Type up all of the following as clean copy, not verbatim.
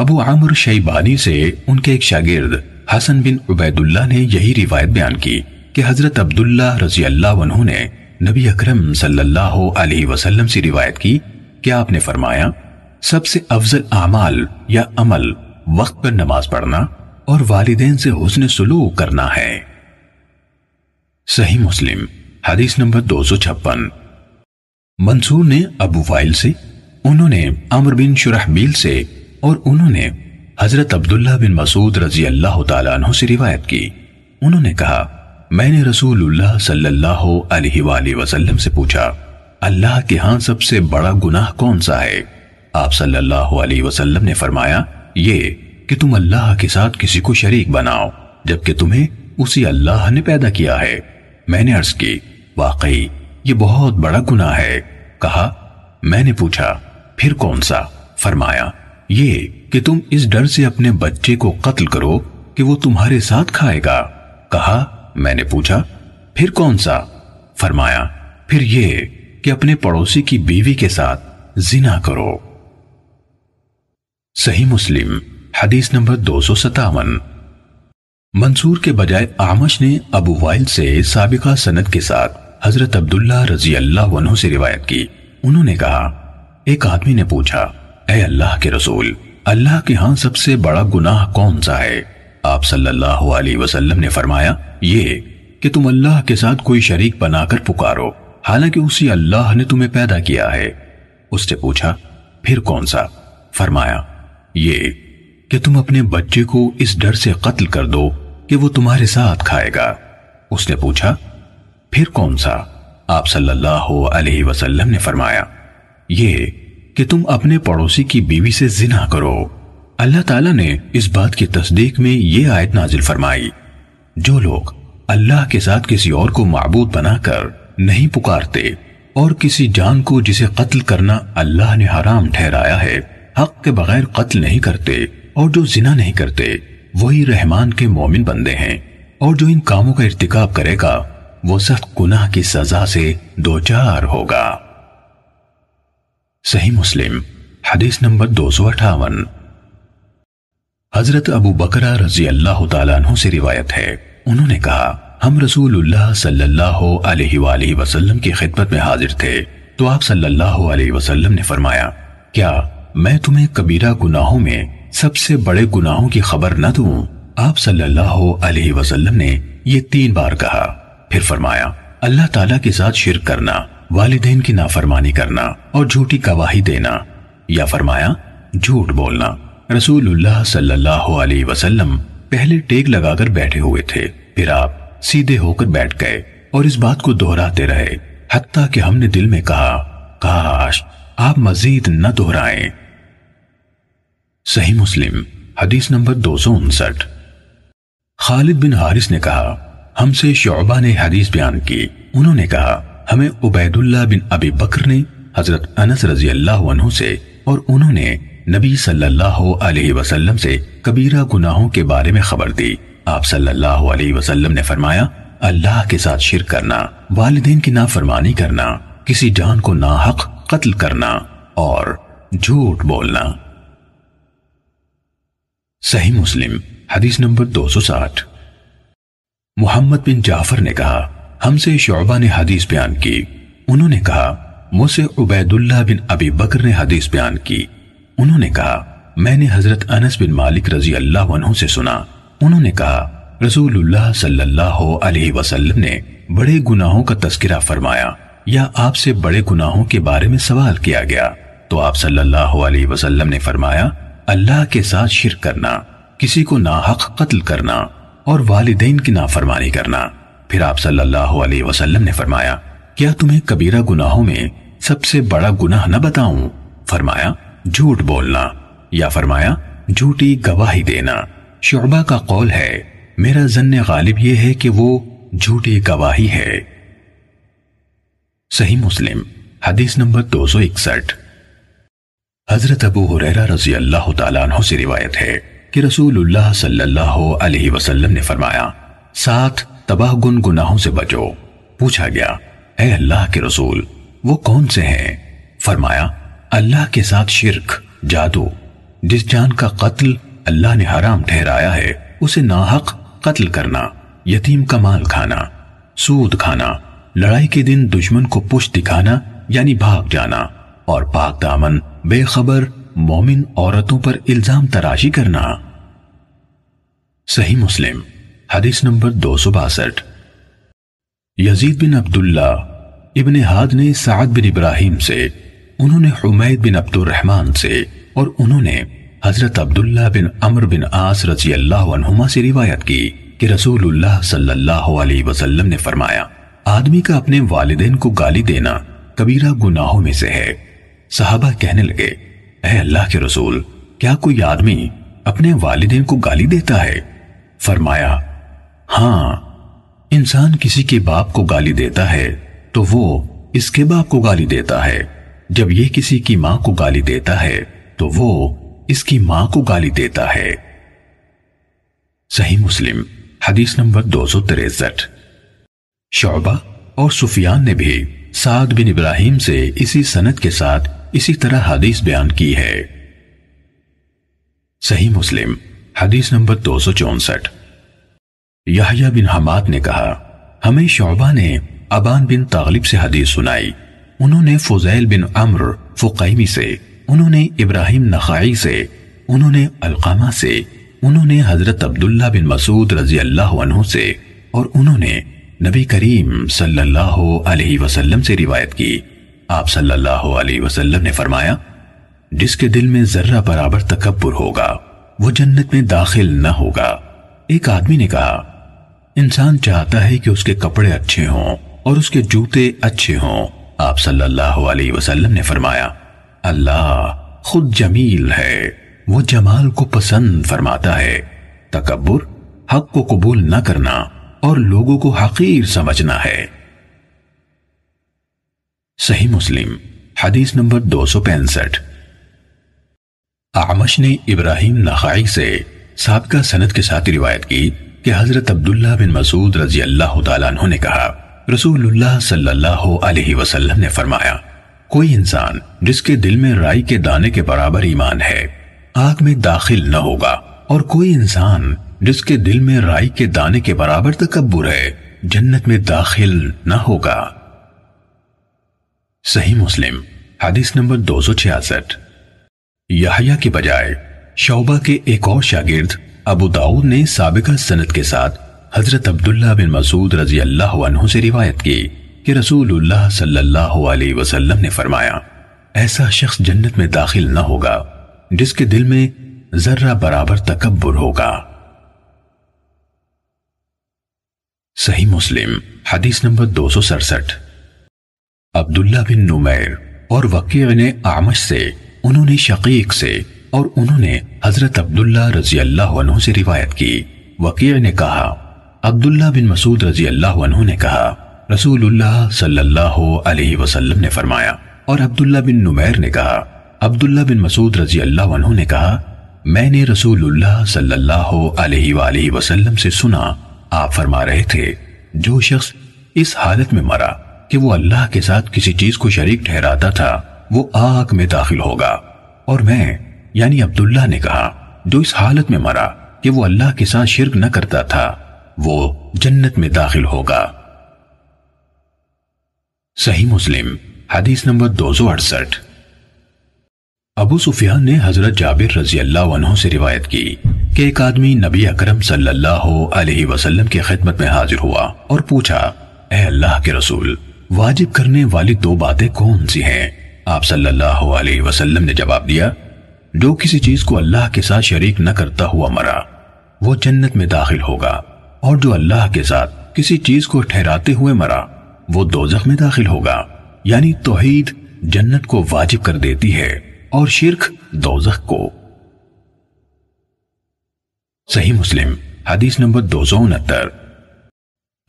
ابو عمرو شیبانی سے ان کے ایک شاگرد حسن بن عبید اللہ نے یہی روایت بیان کی کہ حضرت عبداللہ رضی اللہ عنہ نے نبی اکرم صلی اللہ علیہ وسلم سے روایت کی کہ آپ نے فرمایا، سب سے افضل اعمال یا عمل وقت پر نماز پڑھنا اور والدین سے حسن سلوک کرنا ہے۔ صحیح مسلم حدیث نمبر 256۔ منصور نے ابو وائل سے، انہوں نے امر بن شرح سے، اور انہوں نے حضرت عبداللہ بن مسعود رضی اللہ تعالیٰ عنہ سے روایت کی، انہوں نے کہا، میں نے رسول اللہ صلی اللہ علیہ وآلہ وسلم سے پوچھا، اللہ کے ہاں سب سے بڑا گناہ کون سا ہے؟ آپ صلی اللہ علیہ وسلم نے فرمایا، یہ کہ تم اللہ کے ساتھ کسی کو شریک بناؤ جبکہ تمہیں اسی اللہ نے پیدا کیا ہے۔ میں نے عرض کی، واقعی یہ بہت بڑا گناہ ہے۔ کہا، میں نے پوچھا، پھر کون سا؟ فرمایا، یہ کہ تم اس ڈر سے اپنے بچے کو قتل کرو کہ وہ تمہارے ساتھ کھائے گا۔ کہا، میں نے پوچھا، پھر کون سا؟ فرمایا، پھر یہ کہ اپنے پڑوسی کی بیوی کے ساتھ زنا کرو۔ صحیح مسلم حدیث نمبر 257۔ منصور کے بجائے آمش نے ابو وائل سے سابقہ سند کے ساتھ حضرت عبداللہ رضی اللہ عنہ سے روایت کی، انہوں نے کہا، ایک آدمی نے پوچھا، اے اللہ کے رسول، اللہ کے ہاں سب سے بڑا گناہ کون سا ہے؟ آپ صلی اللہ علیہ وسلم نے فرمایا، یہ کہ تم اللہ کے ساتھ کوئی شریک بنا کر پکارو حالانکہ اسی اللہ نے تمہیں پیدا کیا ہے۔ اس نے پوچھا، پھر کون سا؟ فرمایا، یہ کہ تم اپنے بچے کو اس ڈر سے قتل کر دو کہ وہ تمہارے ساتھ کھائے گا۔ اس نے پوچھا، پھر کون سا؟ آپ صلی اللہ علیہ وسلم نے فرمایا، یہ کہ تم اپنے پڑوسی کی بیوی سے زنا کرو۔ اللہ تعالیٰ نے اس بات کی تصدیق میں یہ آیت نازل فرمائی، جو لوگ اللہ کے ساتھ کسی اور کو معبود بنا کر نہیں پکارتے اور کسی جان کو جسے قتل کرنا اللہ نے حرام ٹھہرایا ہے حق کے بغیر قتل نہیں کرتے اور جو زنا نہیں کرتے وہی رحمان کے مومن بندے ہیں، اور جو ان کاموں کا ارتکاب کرے گا وہ سخت گناہ کی سزا سے دوچار ہوگا۔ صحیح مسلم حدیث نمبر 258۔ حضرت ابو بکرہ رضی اللہ تعالیٰ عنہ سے روایت ہے، انہوں نے کہا، ہم رسول اللہ صلی اللہ علیہ وآلہ وسلم کی خدمت میں حاضر تھے تو آپ صلی اللہ علیہ وسلم نے فرمایا، کیا میں تمہیں کبیرہ گناہوں میں سب سے بڑے گناہوں کی خبر نہ دوں؟ آپ صلی اللہ علیہ وسلم نے یہ 3 بار کہا، پھر فرمایا، اللہ تعالیٰ کے ساتھ شرک کرنا، والدین کی نافرمانی کرنا اور جھوٹی گواہی دینا، یا فرمایا جھوٹ بولنا۔ رسول اللہ صلی اللہ علیہ وسلم پہلے ٹیک لگا کر بیٹھے ہوئے تھے، پھر آپ سیدھے ہو کر بیٹھ گئے اور اس بات کو دہراتے رہے حتیٰ کہ ہم نے دل میں کہا، کاش آپ مزید نہ دہرائیں۔ صحیح مسلم حدیث نمبر 259۔ خالد بن حارث نے کہا، ہم سے شعبہ نے حدیث بیان کی، انہوں نے کہا، ہمیں عبید اللہ بن ابی بکر نے حضرت انس رضی اللہ عنہ سے اور انہوں نے نبی صلی اللہ علیہ وسلم سے کبیرہ گناہوں کے بارے میں خبر دی۔ آپ صلی اللہ علیہ وسلم نے فرمایا، اللہ کے ساتھ شرک کرنا، والدین کی نافرمانی کرنا، کسی جان کو ناحق قتل کرنا اور جھوٹ بولنا۔ صحیح مسلم حدیث نمبر 260۔ محمد بن جعفر نے کہا، ہم سے شعبہ نے حدیث بیان کی، انہوں نے کہا، مجھ سے عبید اللہ بن ابی بکر نے حدیث بیان کی، انہوں نے کہا، میں نے حضرت انس بن مالک رضی اللہ عنہ سے سنا، انہوں نے کہا، رسول اللہ صلی اللہ علیہ وسلم نے بڑے گناہوں کا تذکرہ فرمایا یا آپ سے بڑے گناہوں کے بارے میں سوال کیا گیا تو آپ صلی اللہ علیہ وسلم نے فرمایا، اللہ کے ساتھ شرک کرنا، کسی کو ناحق قتل کرنا اور والدین کی نافرمانی کرنا۔ پھر آپ صلی اللہ علیہ وسلم نے فرمایا، کیا تمہیں کبیرہ گناہوں میں سب سے بڑا گناہ نہ بتاؤں؟ فرمایا، جھوٹ بولنا، یا فرمایا جھوٹی گواہی دینا۔ شعبہ کا قول ہے، میرا ظن غالب یہ ہے کہ وہ جھوٹی گواہی ہے۔ صحیح مسلم حدیث نمبر 261۔ حضرت ابو ہریرہ رضی اللہ تعالیٰ عنہ سے روایت ہے کہ رسول اللہ صلی اللہ علیہ وسلم نے فرمایا، 7 تباہ گن گناہوں سے بچو۔ پوچھا گیا، اے اللہ کے رسول، وہ کون سے ہیں؟ فرمایا، اللہ کے ساتھ شرک، جادو، جس جان کا قتل اللہ نے حرام ٹھہرایا ہے اسے ناحق قتل کرنا، یتیم کا مال کھانا، سود کھانا، لڑائی کے دن دشمن کو پشت دکھانا یعنی بھاگ جانا، اور پاک دامن بے خبر مومن عورتوں پر الزام تراشی کرنا۔ صحیح مسلم حدیث نمبر 262۔ یزید بن عبداللہ ابن حاد نے سعد بن ابراہیم سے، انہوں نے حمید بن عبد الرحمن سے، اور انہوں نے حضرت عبداللہ بن عمر بن عاص رضی اللہ عنہما سے روایت کی کہ رسول اللہ صلی اللہ علیہ وسلم نے فرمایا، آدمی کا اپنے والدین کو گالی دینا کبیرہ گناہوں میں سے ہے۔ صحابہ کہنے لگے، اے اللہ کے رسول، کیا کوئی آدمی اپنے والدین کو گالی دیتا ہے؟ فرمایا، ہاں، انسان کسی کے باپ کو گالی دیتا ہے تو وہ اس کے باپ کو گالی دیتا ہے، جب یہ کسی کی ماں کو گالی دیتا ہے تو وہ اس کی ماں کو گالی دیتا ہے۔ صحیح مسلم حدیث نمبر 263۔ شعبہ اور سفیان نے بھی سعد بن ابراہیم سے اسی سند کے ساتھ اسی طرح حدیث بیان کی ہے۔ صحیح مسلم حدیث نمبر 264۔ یحییٰ بن حماد نے کہا، ہمیں شعبہ نے ابان بن تغلب سے حدیث سنائی، انہوں نے فوزیل بن عمر فقیمی سے، انہوں نے ابراہیم نخعی سے، انہوں نے القامہ سے، انہوں نے حضرت عبداللہ بن مسعود رضی اللہ عنہ سے، اور انہوں نے نبی کریم صلی اللہ علیہ وسلم سے روایت کی۔ آپ صلی اللہ علیہ وسلم نے فرمایا، جس کے دل میں ذرہ برابر تکبر ہوگا وہ جنت میں داخل نہ ہوگا۔ ایک آدمی نے کہا، انسان چاہتا ہے کہ اس کے کپڑے اچھے ہوں اور اس کے جوتے اچھے ہوں۔ آپ صلی اللہ علیہ وسلم نے فرمایا، اللہ خود جمیل ہے، وہ جمال کو پسند فرماتا ہے۔ تکبر حق کو قبول نہ کرنا اور لوگوں کو حقیر سمجھنا ہے۔ صحیح مسلم حدیث نمبر 265۔ اعمش نے ابراہیم نخعی سے سابقہ سند کے ساتھ روایت کی کہ حضرت عبداللہ بن مسعود رضی اللہ تعالیٰ عنہ نے کہا، رسول اللہ صلی اللہ علیہ وسلم نے فرمایا، کوئی انسان جس کے دل میں رائی کے دانے کے برابر ایمان ہے آگ میں داخل نہ ہوگا، اور کوئی انسان جس کے دل میں رائی کے دانے کے برابر تکبر ہے جنت میں داخل نہ ہوگا۔ صحیح مسلم حدیث نمبر 266۔ یحییٰ کے بجائے شعبہ کے ایک اور شاگرد ابو داؤد نے سابقہ سند کے ساتھ حضرت عبداللہ بن مسعود رضی اللہ عنہ سے روایت کی کہ رسول اللہ صلی اللہ علیہ وسلم نے فرمایا، ایسا شخص جنت میں داخل نہ ہوگا جس کے دل میں ذرہ برابر تکبر ہوگا۔ صحیح مسلم حدیث نمبر 267۔ عبداللہ بن نمیر اور وقیع نے اعمش سے، انہوں نے شقیق سے، اور انہوں نے حضرت عبداللہ رضی اللہ عنہ سے روایت کی۔ وقیع نے کہا، عبداللہ بن مسعود رضی اللہ عنہ نے کہا، رسول اللہ صلی اللہ علیہ وسلم نے فرمایا، اور عبداللہ بن نمیر نے کہا، عبداللہ بن مسعود رضی اللہ عنہ نے کہا، میں نے رسول اللہ صلی اللہ علیہ وآلہ وسلم سے سنا، آپ فرما رہے تھے، جو شخص اس حالت میں مرا کہ وہ اللہ کے ساتھ کسی چیز کو شریک ٹھہراتا تھا وہ آگ میں داخل ہوگا، اور میں یعنی عبداللہ نے کہا، جو اس حالت میں مرا کہ وہ اللہ کے ساتھ شرک نہ کرتا تھا وہ جنت میں داخل ہوگا۔ صحیح مسلم حدیث نمبر 268۔ ابو سفیان نے حضرت جابر رضی اللہ عنہ سے روایت کی کہ ایک آدمی نبی اکرم صلی اللہ علیہ وسلم کی خدمت میں حاضر ہوا اور پوچھا، اے اللہ کے رسول، واجب کرنے والی دو باتیں کون سی ہیں؟ آپ صلی اللہ علیہ وسلم نے جواب دیا، جو کسی چیز کو اللہ کے ساتھ شریک نہ کرتا ہوا مرا وہ جنت میں داخل ہوگا، اور جو اللہ کے ساتھ کسی چیز کو ٹھہراتے ہوئے مرا وہ دوزخ میں داخل ہوگا۔ یعنی توحید جنت کو واجب کر دیتی ہے اور شرک دوزخ کو۔ صحیح مسلم حدیث نمبر 269۔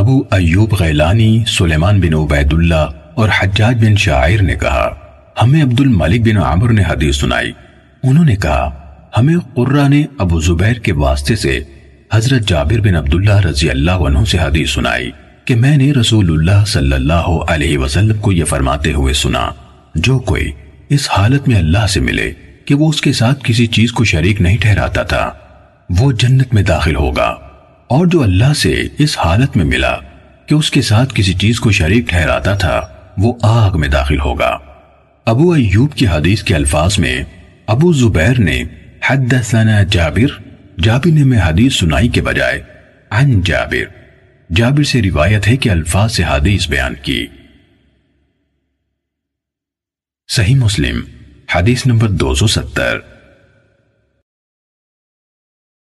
ابو ایوب غیلانی، سلیمان بن عبید اللہ اور حجاج بن شاعر نے کہا، ہمیں عبد الملک بن عمر نے حدیث سنائی، انہوں نے کہا، ہمیں قرہ نے ابو زبیر کے واسطے سے حضرت جابر بن عبداللہ رضی اللہ عنہ سے حدیث سنائی کہ میں نے رسول اللہ صلی اللہ علیہ وسلم کو یہ فرماتے ہوئے سنا، جو کوئی اس حالت میں اللہ سے ملے کہ وہ اس کے ساتھ کسی چیز کو شریک نہیں ٹھہراتا تھا، وہ جنت میں داخل ہوگا، اور جو اللہ سے اس حالت میں ملا کہ اس کے ساتھ کسی چیز کو شریک ٹھہراتا تھا وہ آگ میں داخل ہوگا۔ ابو ایوب کی حدیث کے الفاظ میں ابو زبیر نے حدثنا جابر نے میں حدیث سنائی کے بجائے عن جابر سے روایت ہے کہ الفاظ سے حدیث بیان کی۔ صحیح مسلم حدیث نمبر 270۔